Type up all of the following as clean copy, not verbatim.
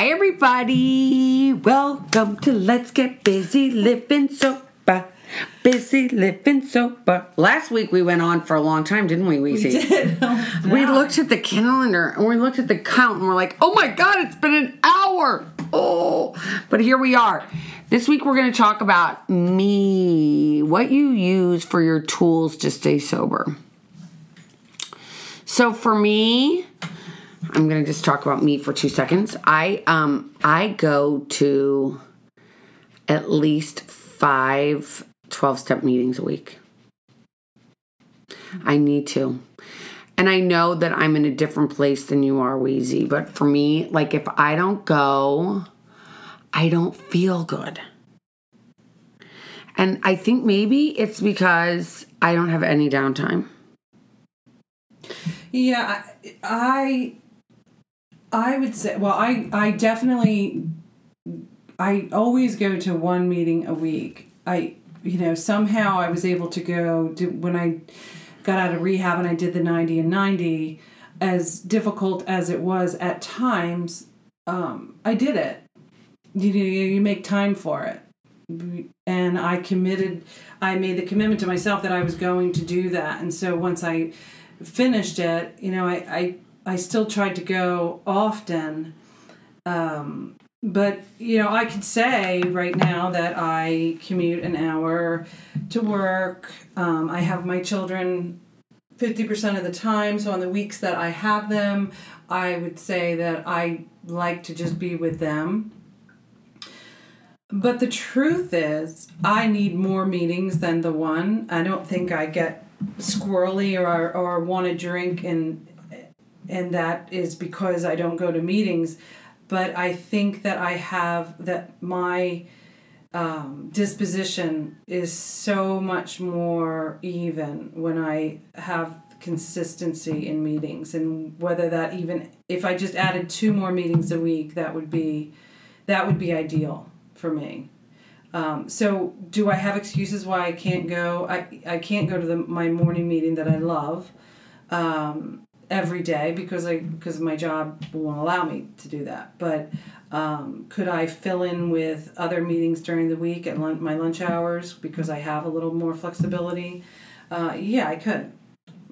Hi everybody, welcome to Let's Get Busy Living Sober, Busy Living Sober. Last week we went on for a long time, didn't we, Weezy? We did. Oh, we looked at the calendar and we looked at the count and we're like, oh my God, it's been an hour. Oh, but here we are. This week we're going to talk about me, what you use for your tools to stay sober. So for me, I'm going to just talk about me for 2 seconds. I go to at least 5 12-step meetings a week. I need to. And I know that I'm in a different place than you are, Wheezy. But for me, like if I don't go, I don't feel good. And I think maybe it's because I don't have any downtime. Yeah, I would say, well, I always go to one meeting a week. Somehow I was able to go to, when I got out of rehab and I did the 90 and 90, as difficult as it was at times, I did it. You make time for it. And I made the commitment to myself that I was going to do that. And so once I finished it, I still tried to go often, but, I could say right now that I commute an hour to work. I have my children 50% of the time, so on the weeks that I have them, I would say that I like to just be with them. But the truth is, I need more meetings than the one. I don't think I get squirrely or want to drink and that is because I don't go to meetings, but I think that I have that my disposition is so much more even when I have consistency in meetings, and whether that even if I just added 2 more meetings a week, that would be ideal for me. So do I have excuses why I can't go? I can't go to my morning meeting that I love every day because my job won't allow me to do that. But could I fill in with other meetings during the week at my lunch hours because I have a little more flexibility? Yeah, I could.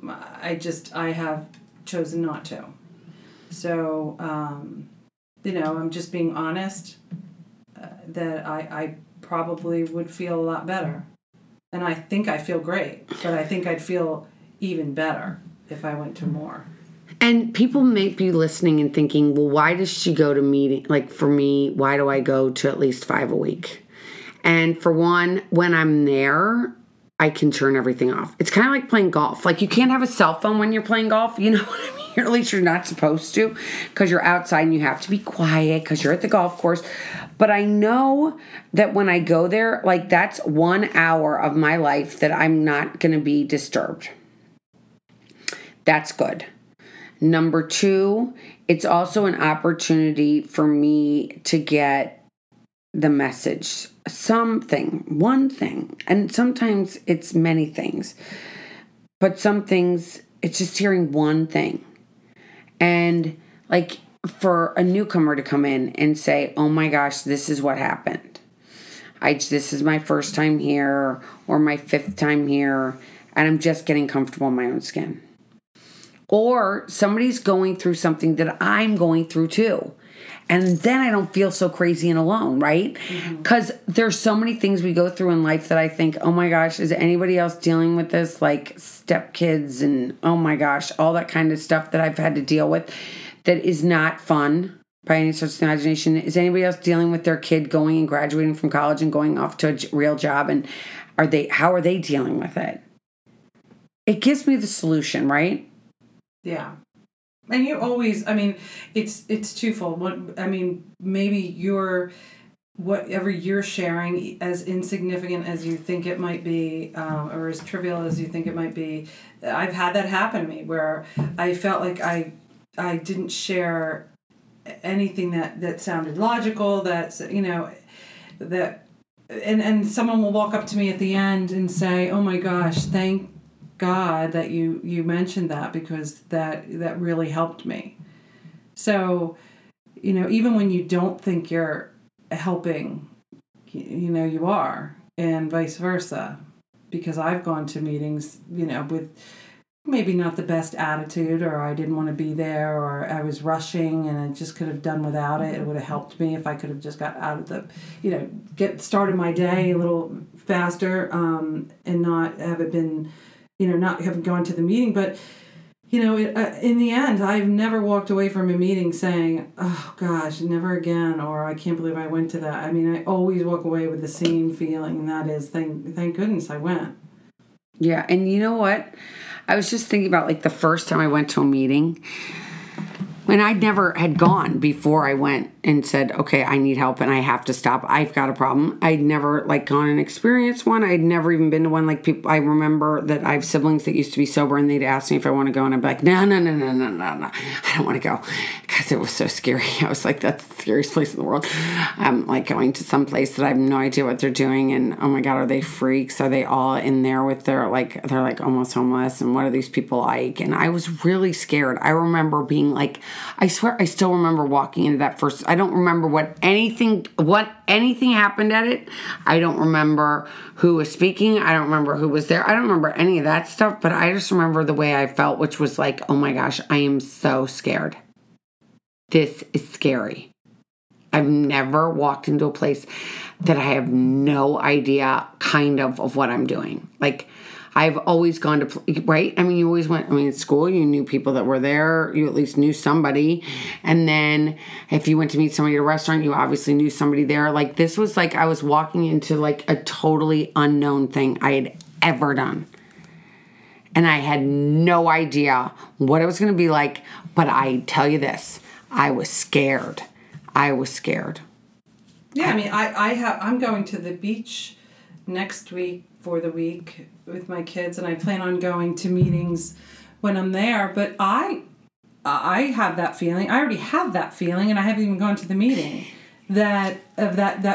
I have chosen not to. So, I'm just being honest that I probably would feel a lot better. And I think I feel great, but I think I'd feel even better if I went to more. And people may be listening and thinking, well, why does she go to meeting? Like for me, why do I go to at least 5 a week? And for one, when I'm there, I can turn everything off. It's kind of like playing golf. Like you can't have a cell phone when you're playing golf. You know what I mean? Or at least you're not supposed to, because you're outside and you have to be quiet because you're at the golf course. But I know that when I go there, like that's 1 hour of my life that I'm not going to be disturbed. That's good. Number 2, it's also an opportunity for me to get the message. One thing, and sometimes it's many things, but some things, it's just hearing one thing. And like for a newcomer to come in and say, oh my gosh, this is what happened. This is my first time here or my 5th time here, and I'm just getting comfortable in my own skin. Or somebody's going through something that I'm going through too. And then I don't feel so crazy and alone, right? Because there's so many things we go through in life that I think, oh my gosh, is anybody else dealing with this? Like stepkids and oh my gosh, all that kind of stuff that I've had to deal with that is not fun by any stretch of the imagination. Is anybody else dealing with their kid going and graduating from college and going off to a real job? And how are they dealing with it? It gives me the solution, right? Yeah. And you always, it's twofold. Maybe whatever you're sharing, as insignificant as you think it might be, or as trivial as you think it might be, I've had that happen to me where I felt like I didn't share anything that sounded logical, and someone will walk up to me at the end and say, oh my gosh, thank God that you mentioned that, because that really helped me. So you know, even when you don't think you're helping, you know, you are, and vice versa. Because I've gone to meetings, you know, with maybe not the best attitude, or I didn't want to be there, or I was rushing and I just could have done without it. It would have helped me if I could have just got out of the, you know, get started my day a little faster, and not have it been, you know, not having gone to the meeting. But, you know, in the end, I've never walked away from a meeting saying, oh, gosh, never again, or I can't believe I went to that. I mean, I always walk away with the same feeling, and that is, thank goodness I went. Yeah, and you know what? I was just thinking about, like, the first time I went to a meeting, when I never had gone before I went and said, okay, I need help and I have to stop. I've got a problem. I'd never, like, gone and experienced one. I'd never even been to one. Like, people, I remember that I have siblings that used to be sober, and they'd ask me if I want to go, and I'd be like, no. I don't want to go, because it was so scary. I was like, that's the scariest place in the world. I'm, like, going to some place that I have no idea what they're doing, and, oh, my God, are they freaks? Are they all in there with their, like, they're, like, almost homeless, and what are these people like? And I was really scared. I remember being, like, I swear I still remember walking into that first. I don't remember what anything happened at it. I don't remember who was speaking. I don't remember who was there. I don't remember any of that stuff, but I just remember the way I felt, which was like, oh my gosh, I am so scared. This is scary. I've never walked into a place that I have no idea kind of what I'm doing. Like, I've always gone to, right? I mean, you always went, I mean, at school, you knew people that were there. You at least knew somebody. And then if you went to meet somebody at a restaurant, you obviously knew somebody there. Like, this was like I was walking into, like, a totally unknown thing I had ever done. And I had no idea what it was going to be like. But I tell you this, I was scared. I was scared. Yeah, I mean, I'm going to the beach next week for the week with my kids, and I plan on going to meetings when I'm there, but I have that feeling. I already have that feeling, and I haven't even gone to the meeting, that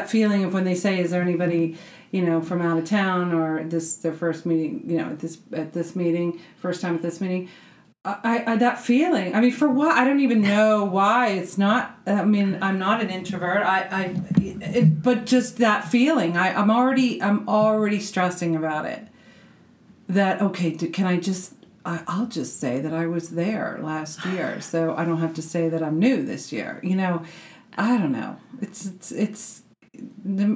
feeling of when they say, is there anybody, you know, from out of town, or this their first meeting, you know, at this meeting, first time at this meeting. I that feeling, I mean, for what? I don't even know why. It's not, I mean, I'm not an introvert. But just that feeling, I'm already stressing about it. That, okay, can I just, I'll just say that I was there last year, so I don't have to say that I'm new this year. You know, I don't know. It's no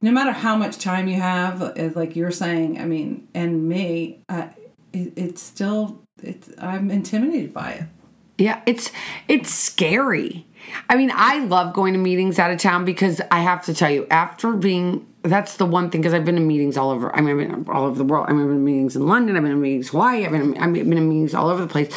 matter how much time you have, like you're saying, I mean, and me, it's still, I'm intimidated by it. Yeah, it's scary. I mean, I love going to meetings out of town, because I have to tell you, that's the one thing, because I've been to meetings all over. I mean, I've been all over the world. I mean, I've been to meetings in London. I've been to meetings in Hawaii. I've been to meetings all over the place.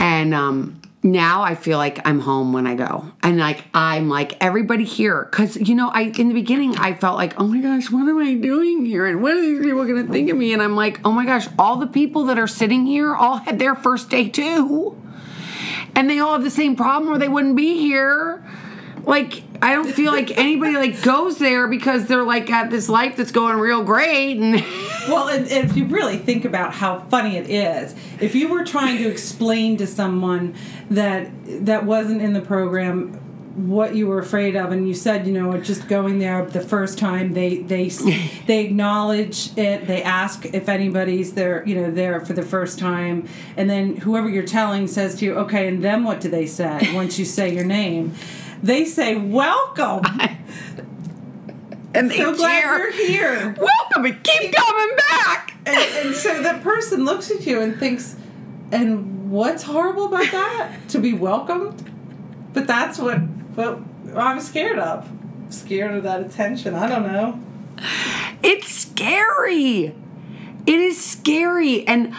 And now I feel like I'm home when I go. And like I'm like everybody here. Because, you know, in the beginning, I felt like, oh my gosh, what am I doing here? And what are these people going to think of me? And I'm like, oh my gosh, all the people that are sitting here all had their first day too. And they all have the same problem, or they wouldn't be here. Like, I don't feel like anybody, like, goes there because they're, like, got this life that's going real great. And well, and if you really think about how funny it is, if you were trying to explain to someone that wasn't in the program what you were afraid of, and you said, you know, just going there the first time, they acknowledge it, they ask if anybody's there, you know, there for the first time, and then whoever you're telling says to you, okay, and then what do they say once you say your name? They say, welcome. And they so cheer. Glad you're here. Welcome, and keep coming back. And so that person looks at you and thinks, and what's horrible about that? To be welcomed? But that's what I'm scared of. I'm scared of that attention. I don't know. It's scary. It is scary. And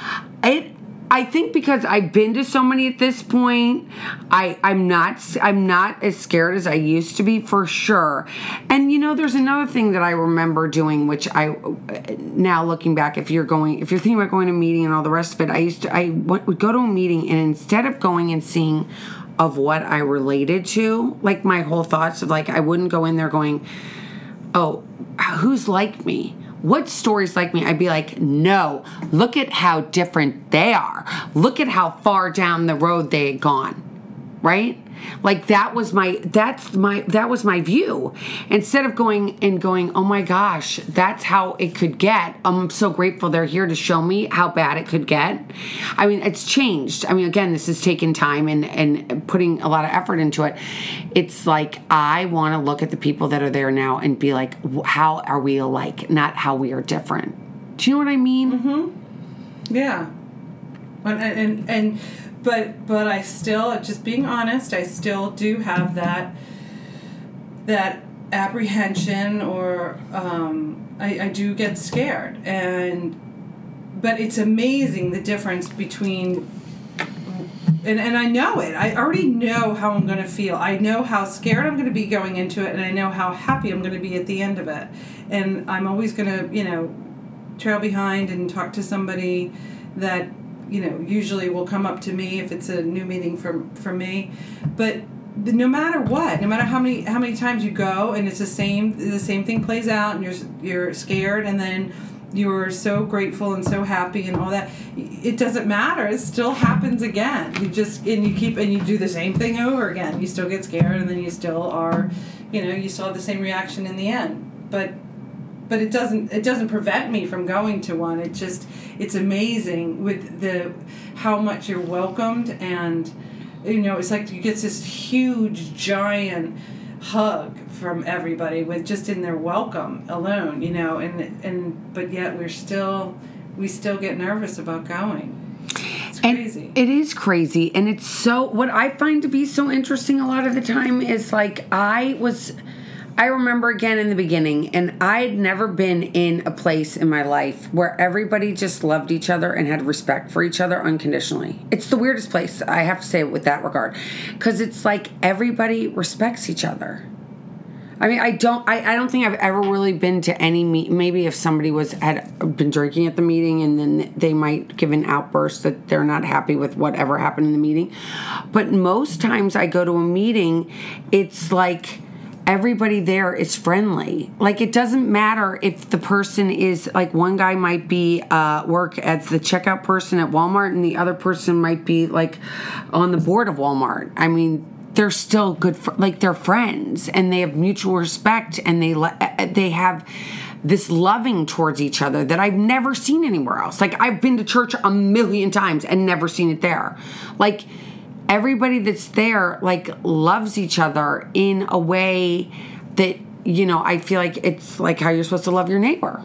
I think because I've been to so many at this point, I'm not as scared as I used to be, for sure. And you know, there's another thing that I remember doing, which I now looking back, if you're thinking about going to a meeting and all the rest of it, I would go to a meeting, and instead of going and seeing of what I related to, like my whole thoughts of, like, I wouldn't go in there going, oh, who's like me? What stories like me? I'd be like, no, look at how different they are. Look at how far down the road they had gone. right? Like that was my view. Instead of going, oh my gosh, that's how it could get. I'm so grateful they're here to show me how bad it could get. I mean, it's changed. I mean, again, this has taken time and putting a lot of effort into it. It's like, I want to look at the people that are there now and be like, how are we alike? Not how we are different. Do you know what I mean? Mm-hmm. Yeah. And But I still, just being honest, I still do have that apprehension, or I do get scared. But it's amazing the difference between, and I know it. I already know how I'm going to feel. I know how scared I'm going to be going into it, and I know how happy I'm going to be at the end of it. And I'm always going to, trail behind and talk to somebody that, usually will come up to me if it's a new meeting for me. But no matter what, no matter how many times you go, and it's the same thing plays out, and you're scared, and then you're so grateful and so happy and all that, it doesn't matter. It still happens again. You do the same thing over again. You still get scared, and then you still are, you still have the same reaction in the end. But it doesn't prevent me from going to one. It just, it's amazing with how much you're welcomed, and it's like you get this huge giant hug from everybody with just in their welcome alone, and but yet we still get nervous about going. Crazy. It is crazy, and it's so, what I find to be so interesting a lot of the time is like I remember again in the beginning, and I had never been in a place in my life where everybody just loved each other and had respect for each other unconditionally. It's the weirdest place, I have to say, with that regard, because it's like everybody respects each other. I mean, I don't think I've ever really been to any meeting. Maybe if somebody had been drinking at the meeting, and then they might give an outburst that they're not happy with whatever happened in the meeting. But most times I go to a meeting, it's like everybody there is friendly. Like, it doesn't matter if the person is, like, one guy might be work as the checkout person at Walmart, and the other person might be like on the board of Walmart. I mean, they're still good. They're friends, and they have mutual respect, and they have this loving towards each other that I've never seen anywhere else. Like, I've been to church a million times and never seen it there. Like, everybody that's there, like, loves each other in a way that, I feel like it's like how you're supposed to love your neighbor.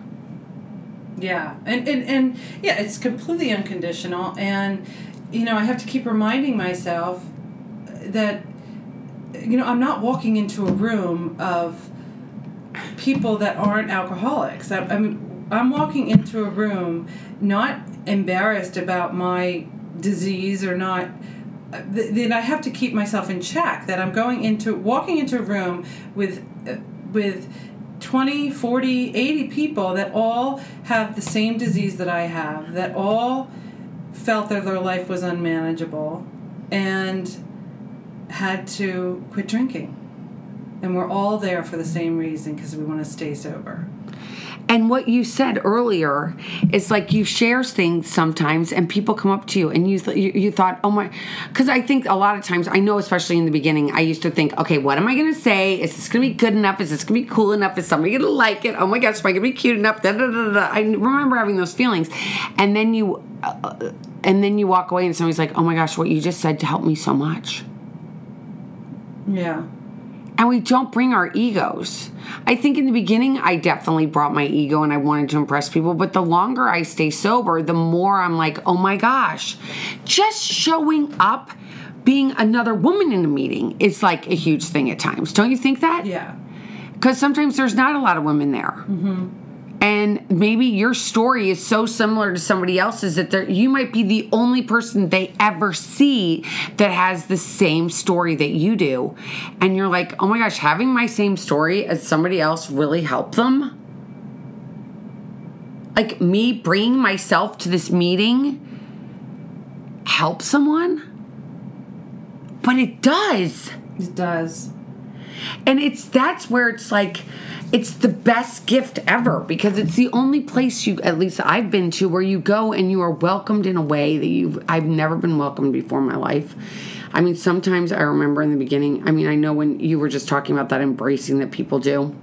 Yeah. And yeah, it's completely unconditional. And, I have to keep reminding myself that, I'm not walking into a room of people that aren't alcoholics. I'm walking into a room not embarrassed about my disease or not. Then I have to keep myself in check that I'm walking into a room with 20, 40, 80 people that all have the same disease that I have, that all felt that their life was unmanageable and had to quit drinking. And we're all there for the same reason, because we want to stay sober. And what you said earlier is, like, you share things sometimes, and people come up to you, and you thought, oh my, because I think a lot of times, I know especially in the beginning, I used to think, okay, what am I going to say? Is this going to be good enough? Is this going to be cool enough? Is somebody going to like it? Oh my gosh, am I going to be cute enough? Da, da, da, da. I remember having those feelings, and then you walk away, and somebody's like, oh my gosh, what you just said helped me so much. Yeah. And we don't bring our egos. I think in the beginning, I definitely brought my ego, and I wanted to impress people. But the longer I stay sober, the more I'm like, oh my gosh, just showing up, being another woman in a meeting is like a huge thing at times. Don't you think that? Yeah. Because sometimes there's not a lot of women there. Mm-hmm. And maybe your story is so similar to somebody else's that you might be the only person they ever see that has the same story that you do. And you're like, oh my gosh, having my same story as somebody else really helped them? Like, me bringing myself to this meeting helps someone? But it does. It does. And that's where it's like, it's the best gift ever, because it's the only place at least I've been to, where you go and you are welcomed in a way that I've never been welcomed before in my life. I mean, sometimes I remember in the beginning, I mean, I know when you were just talking about that embracing that people do.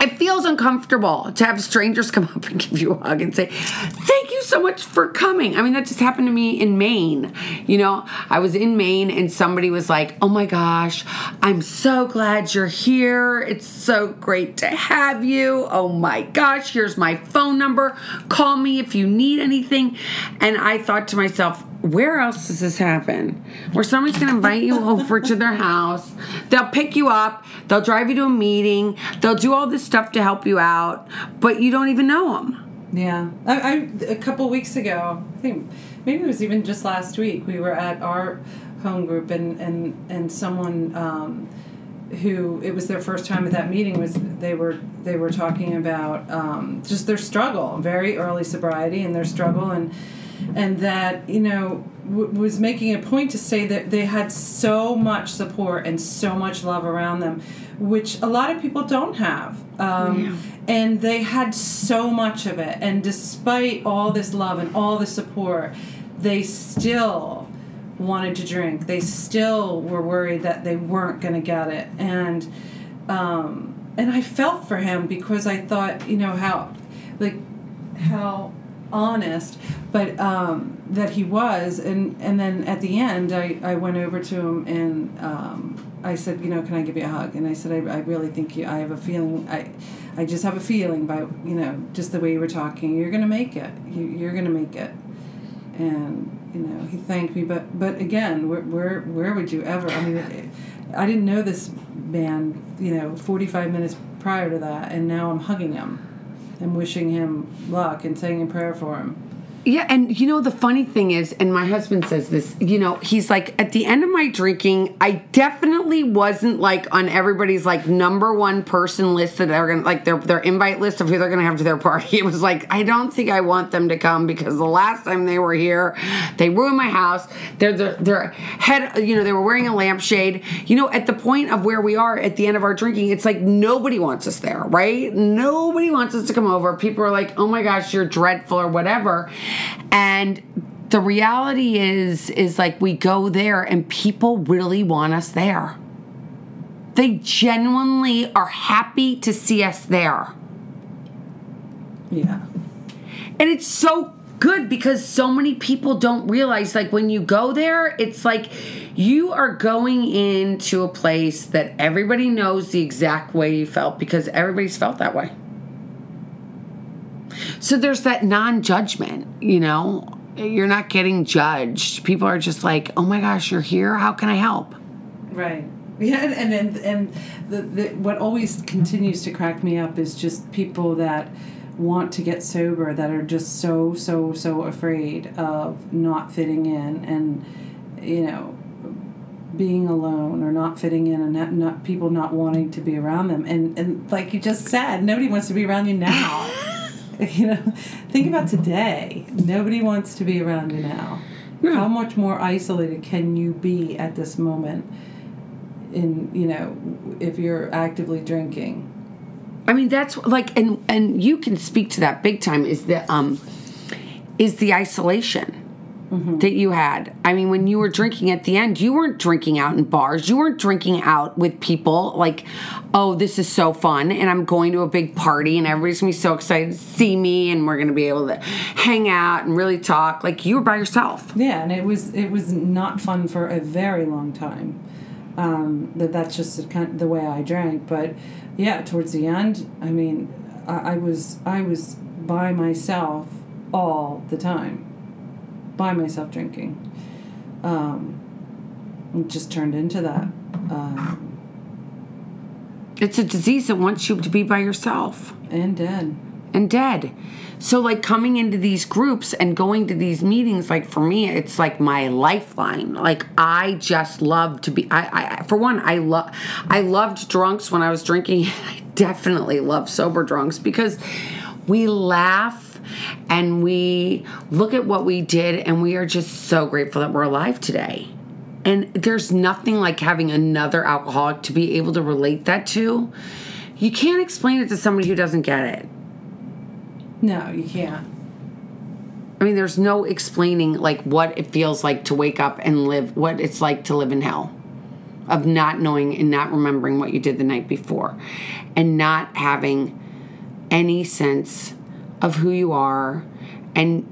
It feels uncomfortable to have strangers come up and give you a hug and say, thank you so much for coming. I mean, that just happened to me in Maine. You know, I was in Maine and somebody was like, oh my gosh, I'm so glad you're here. It's so great to have you. Oh my gosh, here's my phone number. Call me if you need anything. And I thought to myself, where else does this happen? Where somebody's going to invite you over to their house. They'll pick you up. They'll drive you to a meeting. They'll do all this stuff to help you out. But you don't even know them. Yeah. I a couple weeks ago, I think maybe it was even just last week, we were at our home group and someone who, it was their first time at that meeting, was they were talking about just their struggle, very early sobriety and their struggle and that, you know, was making a point to say that they had so much support and so much love around them, which a lot of people don't have. And they had so much of it. And despite all this love and all the support, they still wanted to drink. They still were worried that they weren't going to get it. And I felt for him because I thought, you know, how honest, but that he was, and then at the end I went over to him and I said, you know, can I give you a hug? And I said, I really think I have a feeling, I just have a feeling by, you know, just the way you were talking, you're gonna make it, you're gonna make it. And you know, he thanked me, but again, where would you ever, I mean, I didn't know this man, you know, 45 minutes prior to that, and now I'm hugging him and wishing him luck and saying a prayer for him. Yeah, and you know, the funny thing is, and my husband says this, you know, he's like, at the end of my drinking, I definitely wasn't like on everybody's like number one person list that they're gonna, like their invite list of who they're gonna have to their party. It was like, I don't think I want them to come because the last time they were here, they ruined my house. Their head, you know, they were wearing a lampshade. You know, at the point of where we are at the end of our drinking, it's like nobody wants us there, right? Nobody wants us to come over. People are like, oh my gosh, you're dreadful or whatever. And the reality is like we go there and people really want us there. They genuinely are happy to see us there. Yeah. And it's so good because so many people don't realize, like, when you go there, it's like you are going into a place that everybody knows the exact way you felt because everybody's felt that way. So there's that non-judgment, you know? You're not getting judged. People are just like, oh my gosh, you're here? How can I help? Right. Yeah, and the what always continues to crack me up is just people that want to get sober that are just so afraid of not fitting in and, you know, being alone or not fitting in and not people not wanting to be around them. And like you just said, nobody wants to be around you now. You know, think about today. Nobody wants to be around you now. No. How much more isolated can you be at this moment in, you know, if you're actively drinking? I mean, that's like, and you can speak to that big time, is the isolation. Mm-hmm. That you had. I mean, when you were drinking at the end, you weren't drinking out in bars. You weren't drinking out with people like, oh, this is so fun, and I'm going to a big party, and everybody's going to be so excited to see me, and we're going to be able to hang out and really talk. Like, you were by yourself. Yeah, and it was not fun for a very long time. That's just kind of the way I drank. But, yeah, towards the end, I mean, I was by myself all the time. By myself drinking. It just turned into that. It's a disease that wants you to be by yourself. And dead. So, like, coming into these groups and going to these meetings, like, for me, it's, like, my lifeline. Like, I just love to be... I loved drunks when I was drinking. I definitely love sober drunks because we laugh. And we look at what we did, and we are just so grateful that we're alive today. And there's nothing like having another alcoholic to be able to relate that to. You can't explain it to somebody who doesn't get it. No, you can't. I mean, there's no explaining, like, what it feels like to wake up and live, what it's like to live in hell, of not knowing and not remembering what you did the night before and not having any sense of who you are. And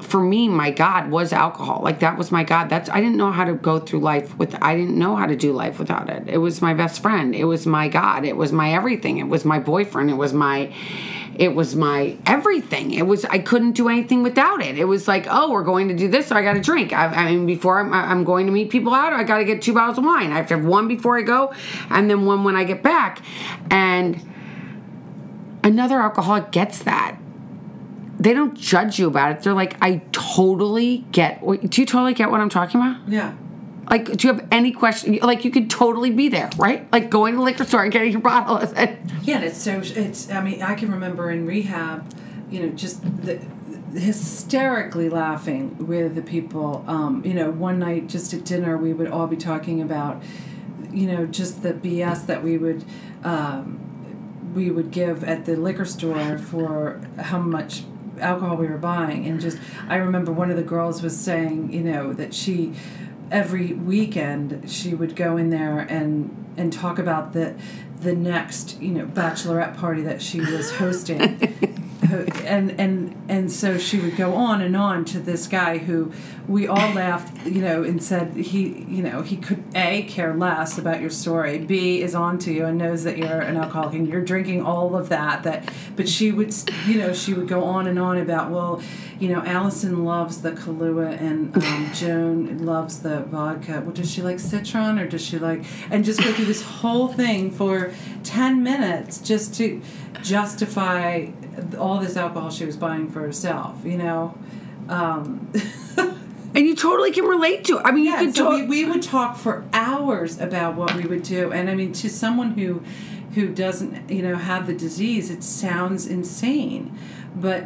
for me, my God was alcohol. Like, that was my God. I didn't know how to go through life with, I didn't know how to do life without it. It was my best friend. It was my God. It was my everything. It was my boyfriend. It was my everything. I couldn't do anything without it. It was like, oh, we're going to do this, so I got to drink. Before I'm going to meet people out, I got to get 2 bottles of wine. I have to have one before I go, and then one when I get back. And another alcoholic gets that. They don't judge you about it. They're like, I totally get. Do you totally get what I'm talking about? Yeah. Like, do you have any question? Like, you could totally be there, right? Like, going to the liquor store and getting your bottle. Yeah, I mean, I can remember in rehab, just the hysterically laughing with the people. One night just at dinner, we would all be talking about, just the BS that we would give at the liquor store for how much alcohol we were buying. And just, I remember one of the girls was saying, that she... every weekend she would go in there and talk about the next bachelorette party that she was hosting, and so she would go on to this guy who we all laughed and said he could A, care less about your story, B, is on to you and knows that you're an alcoholic and you're drinking all of that, but she would go on and on about, well, Allison loves the Kahlua and Joan loves the vodka. Well, does she like Citron or does she like... And just go through this whole thing for 10 minutes just to justify all this alcohol she was buying for herself, And you totally can relate to it. I mean, yeah, you could we would talk for hours about what we would do. And I mean, to someone who doesn't, have the disease, it sounds insane. But...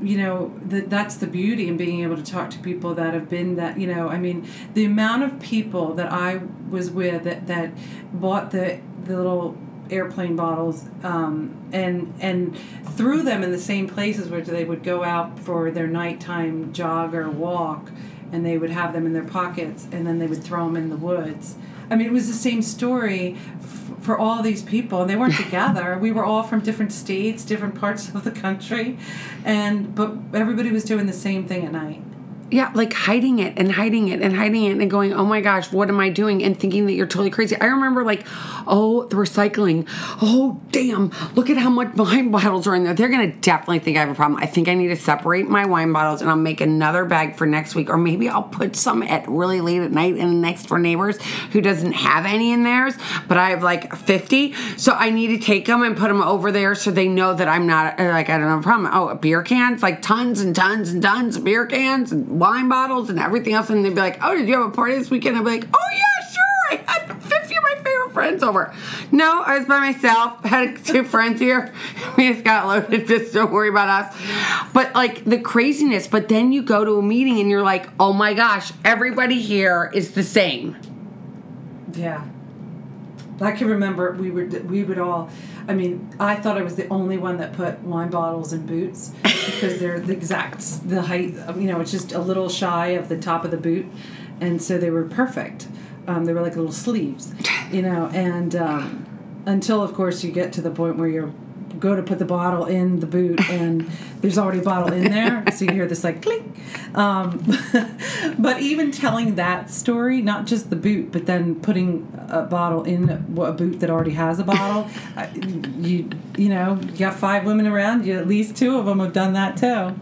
that's the beauty in being able to talk to people that have been that, I mean, the amount of people that I was with that bought the little airplane bottles and threw them in the same places where they would go out for their nighttime jog or walk, and they would have them in their pockets, and then they would throw them in the woods. I mean, it was the same story for all these people, and they weren't together. We were all from different states, different parts of the country, but everybody was doing the same thing at night. Yeah, like hiding it and going, oh my gosh, what am I doing? And thinking that you're totally crazy. I remember the recycling. Oh, damn, look at how much wine bottles are in there. They're going to definitely think I have a problem. I think I need to separate my wine bottles, and I'll make another bag for next week. Or maybe I'll put some at really late at night in the next door neighbors who doesn't have any in theirs, but I have 50. So I need to take them and put them over there so they know that I'm not, I don't have a problem. Oh, beer cans, tons and tons and tons of beer cans and wine bottles and everything else, and they'd be like, oh, did you have a party this weekend? I'd be like, oh yeah, sure, I had 50 of my favorite friends over. No, I was by myself, had 2 friends here, we just got loaded, just don't worry about us. But the craziness, but then you go to a meeting and you're like, oh my gosh, everybody here is the same. Yeah, I can remember we would all, I mean, I thought I was the only one that put wine bottles in boots because they're the height, it's just a little shy of the top of the boot. And so they were perfect. They were like little sleeves, and until, of course, you get to the point where you go to put the bottle in the boot and there's already a bottle in there. So you hear this clink. But even telling that story, not just the boot, but then putting a bottle in a boot that already has a bottle, you got 5 women around you, at least 2 of them have done that too.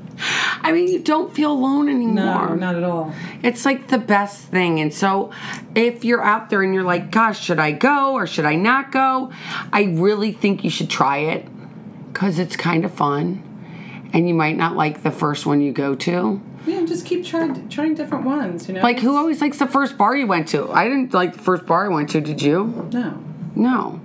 I mean, you don't feel alone anymore. No, not at all. It's the best thing. And so if you're out there and you're like, gosh, should I go or should I not go? I really think you should try it because it's kind of fun. And you might not like the first one you go to. Yeah, just keep trying different ones, who always likes the first bar you went to? I didn't like the first bar I went to, did you? No.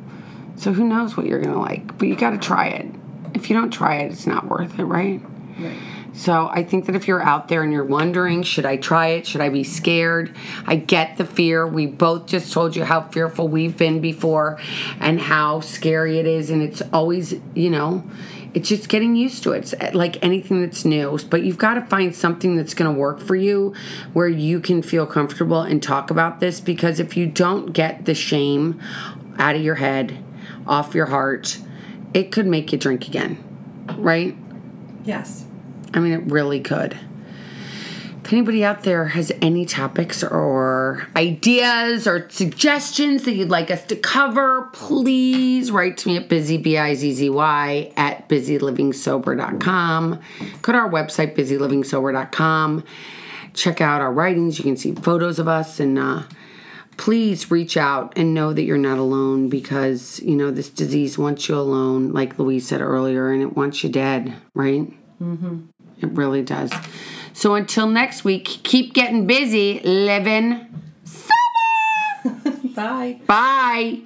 So who knows what you're going to like? But you got to try it. If you don't try it, it's not worth it, right? Right. So I think that if you're out there and you're wondering, should I try it? Should I be scared? I get the fear. We both just told you how fearful we've been before and how scary it is. And it's always, It's just getting used to it. It's like anything that's new, but you've got to find something that's going to work for you where you can feel comfortable and talk about this, because if you don't get the shame out of your head, off your heart, it could make you drink again, right? Yes. I mean, it really could. If anybody out there has any topics or ideas or suggestions that you'd like us to cover, please write to me at busybizzy@busylivingsober.com. Go to our website, busylivingsober.com. Check out our writings. You can see photos of us, and please reach out and know that you're not alone, because, you know, this disease wants you alone, like Louise said earlier, and it wants you dead, right? Mm-hmm. It really does. So until next week, keep getting busy living sober. Bye. Bye.